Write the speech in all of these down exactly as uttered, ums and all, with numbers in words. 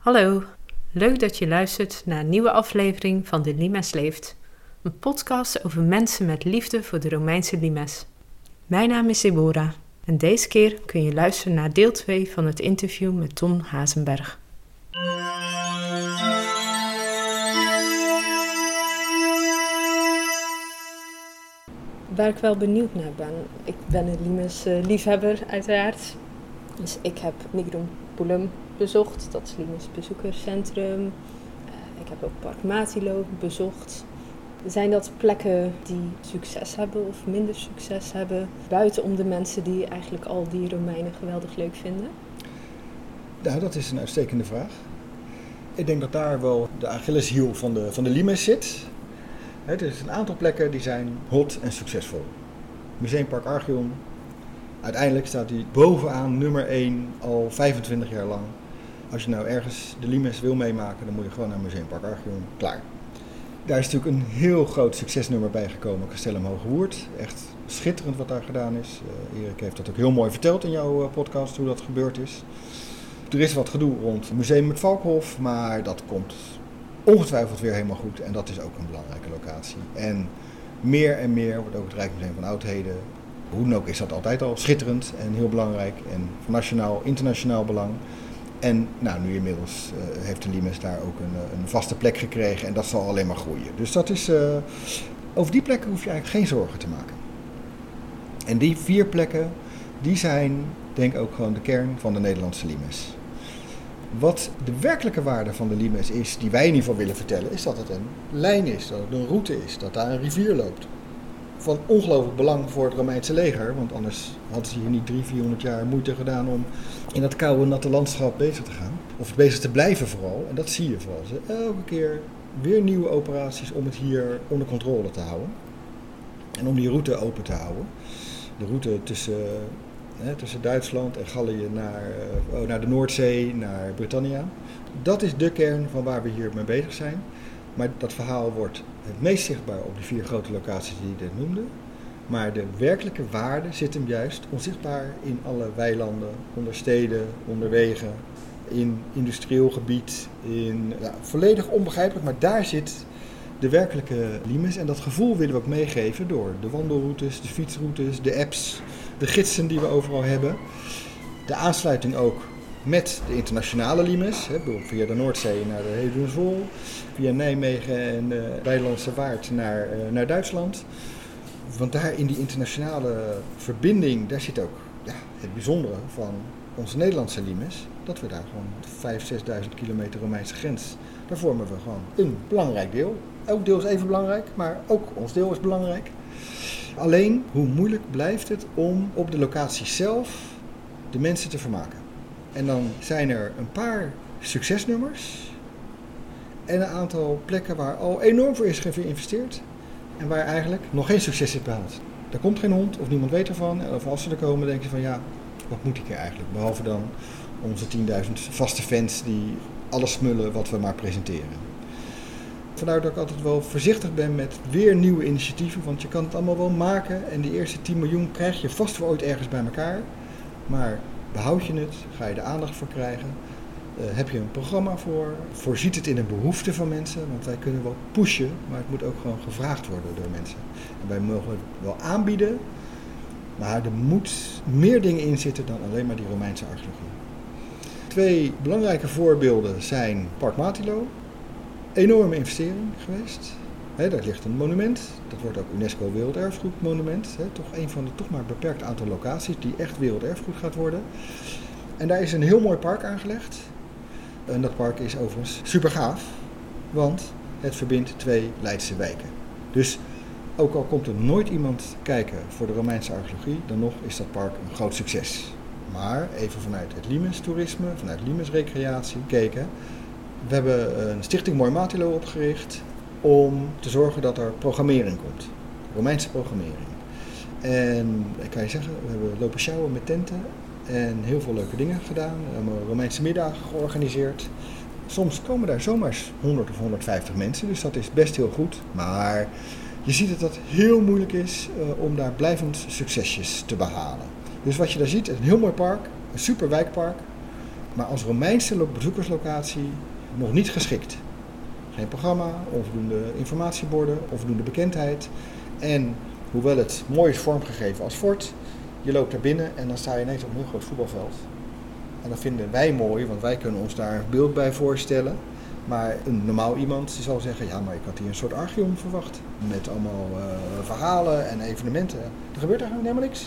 Hallo, leuk dat je luistert naar een nieuwe aflevering van De Limes Leeft, een podcast over mensen met liefde voor de Romeinse limes. Mijn naam is Deborah en deze keer kun je luisteren naar deel twee van het interview met Tom Hazenberg. Waar ik wel benieuwd naar ben, ik ben een limes liefhebber uiteraard, dus ik heb Nigrum Pullum bezocht, dat is Limes bezoekerscentrum. Uh, ik heb ook Park Matilo bezocht. Zijn dat plekken die succes hebben of minder succes hebben, buiten om de mensen die eigenlijk al die Romeinen geweldig leuk vinden? Nou, dat is een uitstekende vraag. Ik denk dat daar wel de Achilleshiel van de, van de Limes zit. He, er is een aantal plekken die zijn hot en succesvol. Museum Park Archeon, uiteindelijk staat die bovenaan nummer één al vijfentwintig jaar lang. Als je nou ergens de Limes wil meemaken, dan moet je gewoon naar Museum Park Archeon. Klaar. Daar is natuurlijk een heel groot succesnummer bij gekomen, Castellum Hoge Woerd. Echt schitterend wat daar gedaan is. Uh, Erik heeft dat ook heel mooi verteld in jouw podcast, hoe dat gebeurd is. Er is wat gedoe rond Museum Het Valkhof, maar dat komt ongetwijfeld weer helemaal goed. En dat is ook een belangrijke locatie. En meer en meer wordt ook het Rijksmuseum van Oudheden. Hoe dan ook is dat altijd al schitterend en heel belangrijk en van nationaal, internationaal belang. En nou, nu inmiddels uh, heeft de Limes daar ook een, een vaste plek gekregen en dat zal alleen maar groeien. Dus dat is, uh, over die plekken hoef je eigenlijk geen zorgen te maken. En die vier plekken, die zijn denk ik ook gewoon de kern van de Nederlandse Limes. Wat de werkelijke waarde van de Limes is, die wij in ieder geval willen vertellen, is dat het een lijn is, dat het een route is, dat daar een rivier loopt. Van ongelooflijk belang voor het Romeinse leger, want anders hadden ze hier niet driehonderd, vierhonderd jaar moeite gedaan om in dat koude, natte landschap bezig te gaan. Of bezig te blijven vooral, en dat zie je vooral. Ze elke keer weer nieuwe operaties om het hier onder controle te houden. En om die route open te houden. De route tussen, hè, tussen Duitsland en Gallië naar, oh, naar de Noordzee, naar Britannia. Dat is de kern van waar we hier mee bezig zijn. Maar dat verhaal wordt het meest zichtbaar op de vier grote locaties die je net noemde. Maar de werkelijke waarde zit hem juist onzichtbaar in alle weilanden, onder steden, onder wegen, in industrieel gebied. In, ja, volledig onbegrijpelijk, maar daar zit de werkelijke Limes. En dat gevoel willen we ook meegeven door de wandelroutes, de fietsroutes, de apps, de gidsen die we overal hebben. De aansluiting ook. Met de internationale Limes, hè, via de Noordzee naar de Hedenswol, via Nijmegen en de Rijnlandse Waard naar, uh, naar Duitsland. Want daar in die internationale verbinding, daar zit ook ja, het bijzondere van onze Nederlandse Limes. Dat we daar gewoon vijfduizend, zesduizend kilometer Romeinse grens, daar vormen we gewoon een belangrijk deel. Elk deel is even belangrijk, maar ook ons deel is belangrijk. Alleen, hoe moeilijk blijft het om op de locatie zelf de mensen te vermaken? En dan zijn er een paar succesnummers en een aantal plekken waar al enorm voor is geïnvesteerd en waar eigenlijk nog geen succes is behaald. Er komt geen hond of niemand weet ervan. Of als ze er komen denken ze van ja, wat moet ik er eigenlijk? Behalve dan onze tienduizend vaste fans die alles smullen wat we maar presenteren. Vandaar dat ik altijd wel voorzichtig ben met weer nieuwe initiatieven, want je kan het allemaal wel maken en die eerste tien miljoen krijg je vast wel ooit ergens bij elkaar. Maar behoud je het? Ga je er aandacht voor krijgen? Uh, heb je een programma voor? Voorziet het in een behoefte van mensen? Want wij kunnen wel pushen, maar het moet ook gewoon gevraagd worden door mensen. En wij mogen het wel aanbieden, maar er moet meer dingen in zitten dan alleen maar die Romeinse archeologie. Twee belangrijke voorbeelden zijn Park Matilo. Enorme investering geweest. He, daar ligt een monument, dat wordt ook UNESCO Werelderfgoedmonument. He, toch een van de toch maar beperkt aantal locaties die echt werelderfgoed gaat worden. En daar is een heel mooi park aangelegd. En dat park is overigens super gaaf, want het verbindt twee Leidse wijken. Dus ook al komt er nooit iemand kijken voor de Romeinse archeologie, dan nog is dat park een groot succes. Maar even vanuit het Limes toerisme, vanuit Limes recreatie gekeken. We hebben een stichting Mooi Matilo opgericht om te zorgen dat er programmering komt. Romeinse programmering. En ik kan je zeggen, we hebben lopen sjouwen met tenten en heel veel leuke dingen gedaan. We hebben Romeinse middagen georganiseerd. Soms komen daar zomaar honderd of honderdvijftig mensen, dus dat is best heel goed. Maar je ziet dat dat heel moeilijk is uh, om daar blijvend succesjes te behalen. Dus wat je daar ziet is een heel mooi park, een super wijkpark. maar als Romeinse bezoekerslocatie nog niet geschikt. Geen programma, onvoldoende informatieborden, onvoldoende bekendheid. En hoewel het mooi is vormgegeven als fort, je loopt daar binnen en dan sta je ineens op een heel groot voetbalveld. En dat vinden wij mooi, want wij kunnen ons daar een beeld bij voorstellen. Maar een normaal iemand die zal zeggen, ja, maar ik had hier een soort Archeon verwacht. Met allemaal uh, verhalen en evenementen. Er gebeurt eigenlijk helemaal niks.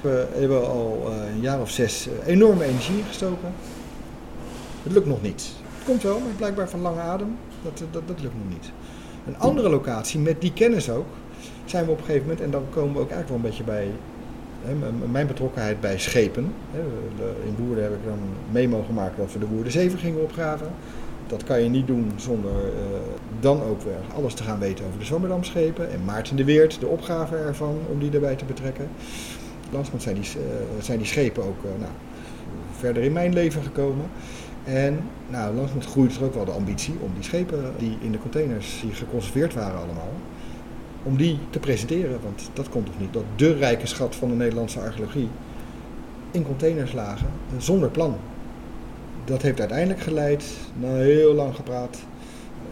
We hebben al uh, een jaar of zes uh, enorme energie gestoken. Het lukt nog niet. Het komt wel, maar blijkbaar van lange adem. Dat, dat, dat lukt nog niet. Een andere locatie, met die kennis ook, zijn we op een gegeven moment, en dan komen we ook eigenlijk wel een beetje bij hè, mijn betrokkenheid bij schepen. In Woerden heb ik dan mee mogen maken dat we de Woerden Zeven gingen opgraven. Dat kan je niet doen zonder uh, dan ook weer alles te gaan weten over de Zwammerdamschepen. En Maarten de Weert, de opgave ervan, om die erbij te betrekken. Langzamerhand zijn die, uh, zijn die schepen ook uh, nou, verder in mijn leven gekomen. En nou, langzamerhand groeit er ook wel de ambitie om die schepen die in de containers die geconserveerd waren allemaal, om die te presenteren. Want dat komt toch niet, dat de rijke schat van de Nederlandse archeologie in containers lagen uh, zonder plan. Dat heeft uiteindelijk geleid, na heel lang gepraat,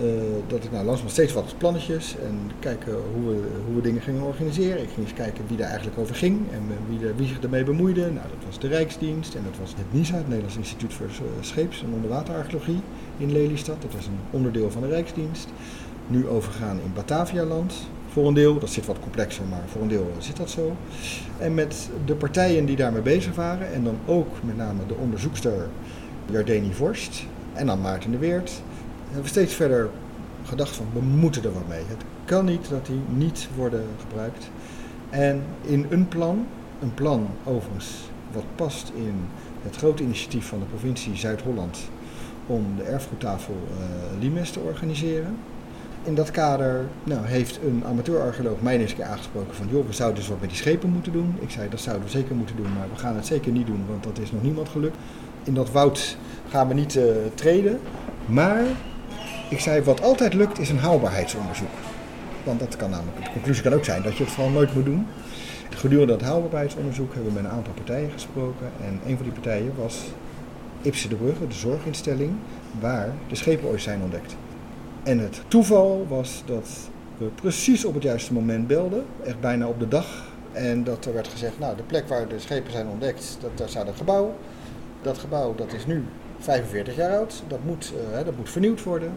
uh, dat ik nou langzaam steeds wat plannetjes en kijken hoe we, hoe we dingen gingen organiseren. Ik ging eens kijken wie daar eigenlijk over ging en wie, er, wie zich ermee bemoeide. Nou, dat was de Rijksdienst en dat was het NISA, het Nederlands Instituut voor Scheeps- en Onderwaterarcheologie in Lelystad. Dat was een onderdeel van de Rijksdienst. Nu overgaan in Batavialand. Voor een deel, dat zit wat complexer, maar voor een deel zit dat zo. En met de partijen die daarmee bezig waren en dan ook met name de onderzoekster Yardeni Vorst en dan Maarten de Weert. We hebben steeds verder gedacht van, we moeten er wat mee. Het kan niet dat die niet worden gebruikt. En in een plan, een plan overigens wat past in het grote initiatief van de provincie Zuid-Holland om de erfgoedtafel uh, Limes te organiseren. In dat kader nou, heeft een amateurarcheoloog mij eens een keer aangesproken van, joh, we zouden dus wat met die schepen moeten doen. Ik zei, dat zouden we zeker moeten doen, maar we gaan het zeker niet doen, want dat is nog niemand gelukt. In dat woud gaan we niet uh, treden, maar ik zei, wat altijd lukt is een haalbaarheidsonderzoek. Want dat kan namelijk, de conclusie kan ook zijn dat je het vooral nooit moet doen. Gedurende dat haalbaarheidsonderzoek hebben we met een aantal partijen gesproken en een van die partijen was Ipse de Brugge, de zorginstelling waar de schepen ooit zijn ontdekt. En het toeval was dat we precies op het juiste moment belden, echt bijna op de dag. En dat er werd gezegd, nou de plek waar de schepen zijn ontdekt, dat, daar staat een gebouw. Dat gebouw dat is nu vijfenveertig jaar oud, dat moet, uh, dat moet vernieuwd worden.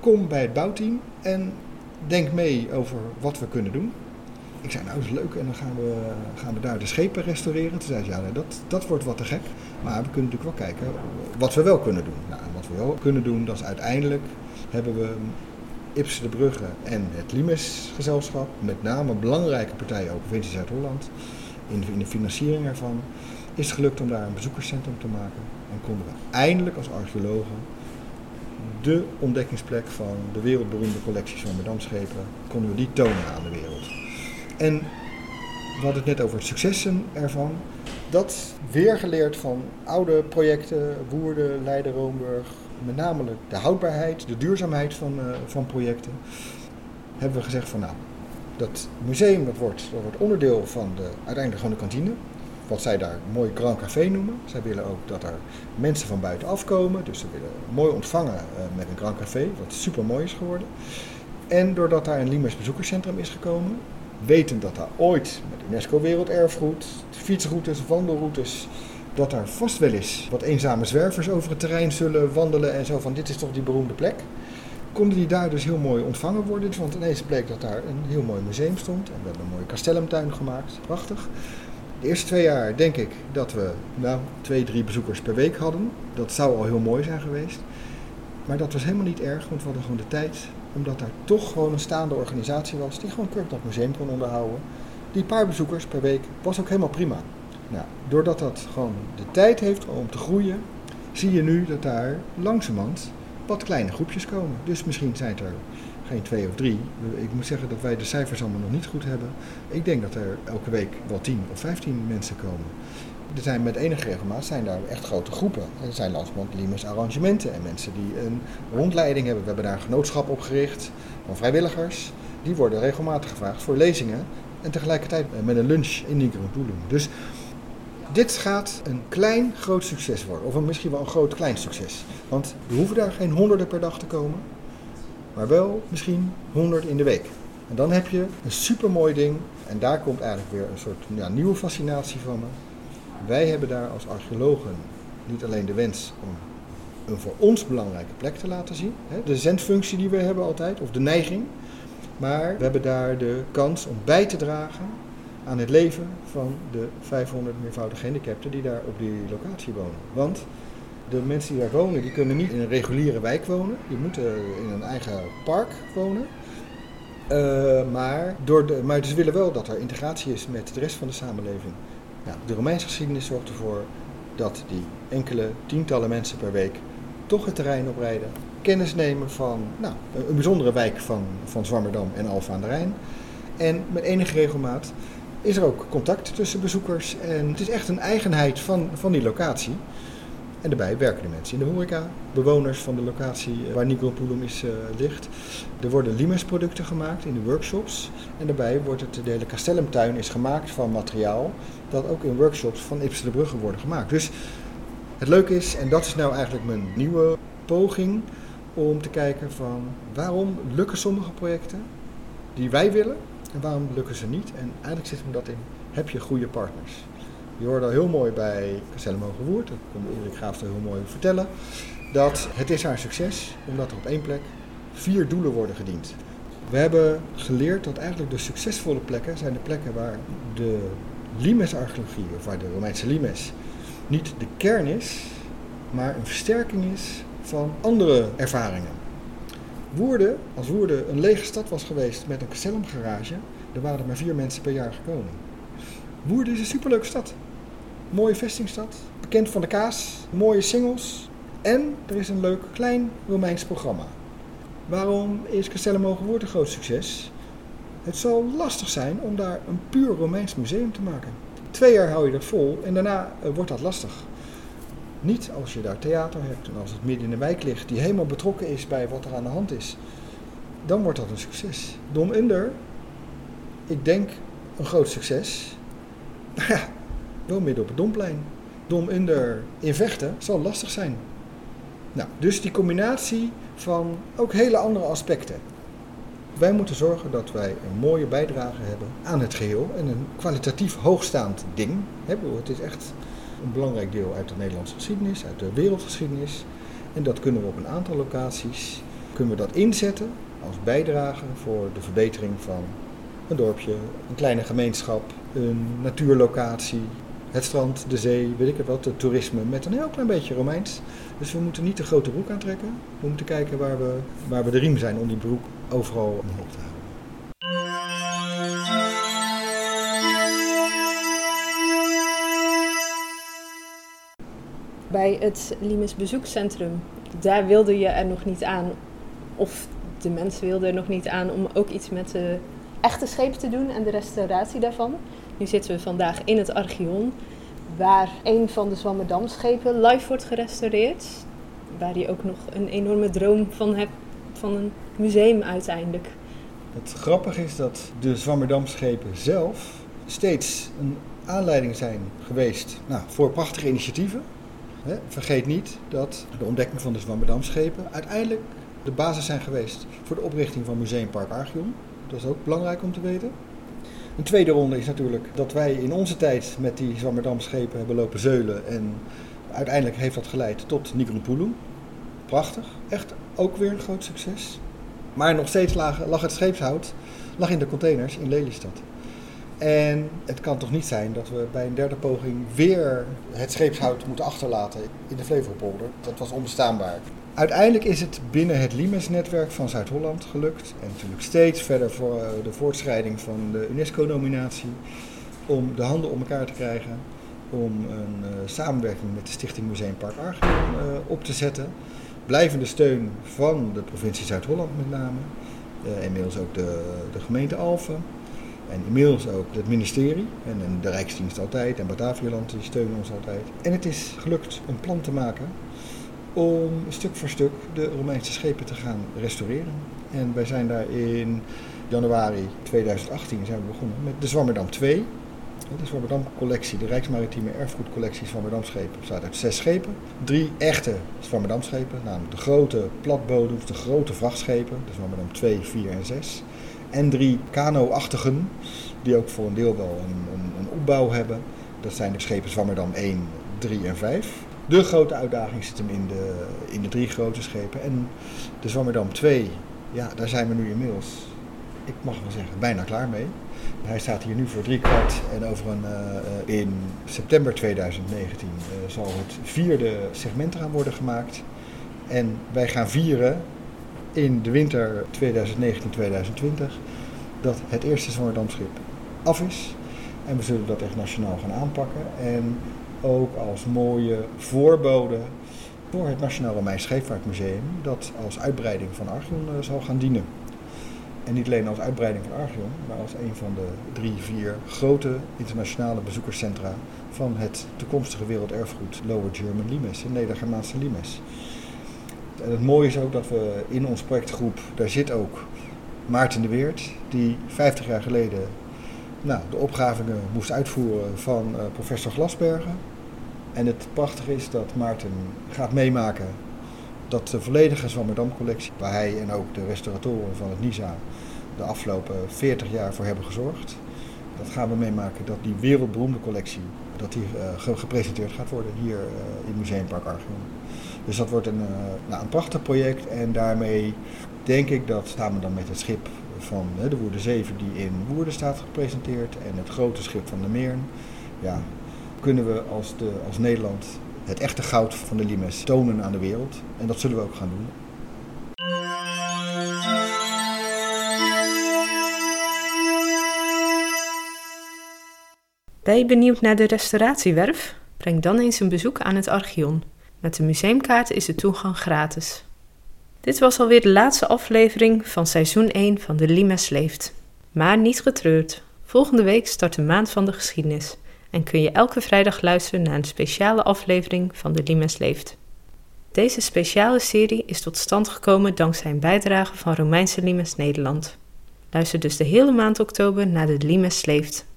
Kom bij het bouwteam en denk mee over wat we kunnen doen. Ik zei, nou dat is leuk en dan gaan we, gaan we daar de schepen restaureren. Toen zei ze, ja nee, dat, dat wordt wat te gek, maar we kunnen natuurlijk wel kijken wat we wel kunnen doen. Nou, en wat we wel kunnen doen, dat is uiteindelijk hebben we Ipse de Brugge en het Limesgezelschap, met name belangrijke partijen ook, provincie Zuid-Holland, in, in de financiering ervan, is het gelukt om daar een bezoekerscentrum te maken en konden we eindelijk als archeologen de ontdekkingsplek van de wereldberoemde collecties van Zwammerdamschepen, konden we die tonen aan de wereld. En we hadden het net over het successen ervan, dat weer geleerd van oude projecten, Woerden, Leiden, Roomburg, met name de houdbaarheid, de duurzaamheid van, uh, van projecten, hebben we gezegd van nou, dat museum dat wordt, dat wordt onderdeel van de, uiteindelijk gewoon de kantine. Wat zij daar mooi Grand Café noemen. Zij willen ook dat er mensen van buitenaf komen. Dus ze willen mooi ontvangen met een Grand Café, wat super mooi is geworden. En doordat daar een Limes bezoekerscentrum is gekomen, weten dat daar ooit met UNESCO Werelderfgoed, fietsroutes, wandelroutes, dat daar vast wel eens wat eenzame zwervers over het terrein zullen wandelen en zo van dit is toch die beroemde plek. Konden die daar dus heel mooi ontvangen worden, want ineens bleek dat daar een heel mooi museum stond. En we hebben een mooie Castellumtuin gemaakt, prachtig. De eerste twee jaar denk ik dat we nou, twee, drie bezoekers per week hadden. Dat zou al heel mooi zijn geweest. Maar dat was helemaal niet erg, want we hadden gewoon de tijd. Omdat daar toch gewoon een staande organisatie was die gewoon keurig dat museum kon onderhouden. Die paar bezoekers per week was ook helemaal prima. Nou, doordat dat gewoon de tijd heeft om te groeien, zie je nu dat daar langzamerhand wat kleine groepjes komen. Dus misschien zijn er geen twee of drie. Ik moet zeggen dat wij de cijfers allemaal nog niet goed hebben. Ik denk dat er elke week wel tien of vijftien mensen komen. Er zijn met enige regelmaat zijn daar echt grote groepen. Er zijn langzamerhand Limes arrangementen en mensen die een rondleiding hebben. We hebben daar een genootschap opgericht van vrijwilligers. Die worden regelmatig gevraagd voor lezingen en tegelijkertijd met een lunch in Nigrum Pullum. Dus Dit gaat een klein groot succes worden, of misschien wel een groot klein succes. Want we hoeven daar geen honderden per dag te komen, maar wel misschien honderd in de week. En dan heb je een supermooi ding en daar komt eigenlijk weer een soort ja, nieuwe fascinatie van me. Wij hebben daar als archeologen niet alleen de wens om een voor ons belangrijke plek te laten zien, hè, de zendfunctie die we hebben altijd, of de neiging, maar we hebben daar de kans om bij te dragen aan het leven van de vijfhonderd meervoudig gehandicapten die daar op die locatie wonen. Want de mensen die daar wonen, die kunnen niet in een reguliere wijk wonen, die moeten in een eigen park wonen. Uh, maar, door de, maar ze willen wel dat er integratie is met de rest van de samenleving. Nou, de Romeinse geschiedenis zorgt ervoor dat die enkele tientallen mensen per week toch het terrein oprijden, kennis nemen van nou, een bijzondere wijk van, van Zwammerdam en Alphen aan de Rijn. En met enige regelmaat is er ook contact tussen bezoekers en het is echt een eigenheid van, van die locatie. En daarbij werken de mensen in de horeca, bewoners van de locatie waar Nigrum Pullum is uh, ligt. Er worden limesproducten gemaakt in de workshops. En daarbij wordt het, de hele Castellumtuin is gemaakt van materiaal dat ook in workshops van Ipse de Brugge worden gemaakt. Dus het leuke is, en dat is nou eigenlijk mijn nieuwe poging, om te kijken van waarom lukken sommige projecten die wij willen en waarom lukken ze niet. En eigenlijk zit me dat in, heb je goede partners. Je hoorde al heel mooi bij Castellum Hoge Woerd, dat kon Erik Graaf er heel mooi vertellen, dat het is haar succes omdat er op één plek vier doelen worden gediend. We hebben geleerd dat eigenlijk de succesvolle plekken zijn de plekken waar de limes-archeologie, of waar de Romeinse limes, niet de kern is, maar een versterking is van andere ervaringen. Woerden, als Woerden een lege stad was geweest met een Castellum-garage, dan waren er maar vier mensen per jaar gekomen. Woerden is een superleuke stad. Mooie vestingstad, bekend van de kaas, mooie singles en er is een leuk klein Romeins programma. Waarom is Castellum Hoge Woerd een groot succes? Het zal lastig zijn om daar een puur Romeins museum te maken. Twee jaar hou je dat vol en daarna uh, wordt dat lastig. Niet als je daar theater hebt en als het midden in de wijk ligt die helemaal betrokken is bij wat er aan de hand is. Dan wordt dat een succes. Dom Under, ik denk een groot succes. Nou ja, wel midden op het Domplein. Dom Under in Vechten zal lastig zijn. Nou, dus die combinatie van ook hele andere aspecten. Wij moeten zorgen dat wij een mooie bijdrage hebben aan het geheel. En een kwalitatief hoogstaand ding. Het is echt een belangrijk deel uit de Nederlandse geschiedenis, uit de wereldgeschiedenis. En dat kunnen we op een aantal locaties kunnen we dat inzetten als bijdrage voor de verbetering van een dorpje, een kleine gemeenschap, een natuurlocatie, het strand, de zee, weet ik het wat, het toerisme met een heel klein beetje Romeins. Dus we moeten niet de grote broek aantrekken. We moeten kijken waar we, waar we de riem zijn om die broek overal omhoog te houden. Bij het Limes Bezoekscentrum, daar wilde je er nog niet aan, of de mensen wilden er nog niet aan om ook iets met de echte schepen te doen en de restauratie daarvan. Nu zitten we vandaag in het Archeon, waar een van de Zwammerdamschepen live wordt gerestaureerd. Waar je ook nog een enorme droom van hebt, van een museum uiteindelijk. Het grappige is dat de Zwammerdamschepen zelf steeds een aanleiding zijn geweest nou, voor prachtige initiatieven. He, vergeet niet dat de ontdekking van de Zwammerdamschepen uiteindelijk de basis zijn geweest voor de oprichting van Museum Park Archeon. Dat is ook belangrijk om te weten. Een tweede ronde is natuurlijk dat wij in onze tijd met die Zwammerdamschepen hebben lopen zeulen. En uiteindelijk heeft dat geleid tot Nigrum Pullum. Prachtig. Echt ook weer een groot succes. Maar nog steeds lag, lag het scheepshout lag in de containers in Lelystad. En het kan toch niet zijn dat we bij een derde poging weer het scheepshout moeten achterlaten in de Flevopolder. Dat was onbestaanbaar. Uiteindelijk is het binnen het Limes-netwerk van Zuid-Holland gelukt. En natuurlijk steeds verder voor de voortschrijding van de UNESCO-nominatie. Om de handen om elkaar te krijgen. Om een uh, samenwerking met de Stichting Museum Park Archeon uh, op te zetten. Blijvende steun van de provincie Zuid-Holland met name. Uh, inmiddels ook de, de gemeente Alphen. En inmiddels ook het ministerie en de Rijksdienst altijd en Batavialand die steunen ons altijd. En het is gelukt een plan te maken om stuk voor stuk de Romeinse schepen te gaan restaureren. En wij zijn daar in januari tweeduizend achttien zijn we begonnen met de Zwammerdam twee. De Zwammerdam-collectie, de Rijksmaritieme Erfgoedcollectie Zwammerdamschepen, bestaat uit zes schepen. Drie echte Zwammerdamschepen, namelijk de grote platbodems, de grote vrachtschepen, de Zwammerdam twee, vier en zes. En drie kano-achtigen, die ook voor een deel wel een, een, een opbouw hebben. Dat zijn de schepen Zwammerdam één, drie en vijf. De grote uitdaging zit hem in de, in de drie grote schepen. En de Zwammerdam twee, ja, daar zijn we nu inmiddels, ik mag wel zeggen, bijna klaar mee. Hij staat hier nu voor drie kwart en over een, uh, in september tweeduizend negentien uh, zal het vierde segment eraan worden gemaakt. En wij gaan vieren in de winter tweeduizend negentien tweeduizend twintig dat het eerste Zwammerdamschip af is. En we zullen dat echt nationaal gaan aanpakken. En ook als mooie voorbode voor het Nationaal Romeins Scheepvaartmuseum dat als uitbreiding van Archeon uh, zal gaan dienen. En niet alleen als uitbreiding van Archeon, maar als een van de drie, vier grote internationale bezoekerscentra van het toekomstige werelderfgoed Lower German Limes en Neder-Germaanse Limes. En het mooie is ook dat we in ons projectgroep, daar zit ook Maarten de Weert, die vijftig jaar geleden nou, de opgravingen moest uitvoeren van uh, professor Glasbergen. En het prachtige is dat Maarten gaat meemaken dat de volledige Zwammerdam-collectie, waar hij en ook de restauratoren van het NISA de afgelopen veertig jaar voor hebben gezorgd, dat gaan we meemaken dat die wereldberoemde collectie, dat die uh, gepresenteerd gaat worden hier uh, in Museum Park Archeon. Dus dat wordt een, uh, nou, een prachtig project en daarmee denk ik dat samen dan met het schip van uh, de Woerden Zeven die in Woerden staat gepresenteerd en het grote schip van de Meern, ja, kunnen we als, de, als Nederland het echte goud van de Limes tonen aan de wereld. En dat zullen we ook gaan doen. Ben je benieuwd naar de restauratiewerf? Breng dan eens een bezoek aan het Archeon. Met de museumkaart is de toegang gratis. Dit was alweer de laatste aflevering van seizoen één van De Limes Leeft. Maar niet getreurd. Volgende week start de maand van de geschiedenis. En kun je elke vrijdag luisteren naar een speciale aflevering van De Limes Leeft. Deze speciale serie is tot stand gekomen dankzij een bijdrage van Romeinse Limes Nederland. Luister dus de hele maand oktober naar De Limes Leeft.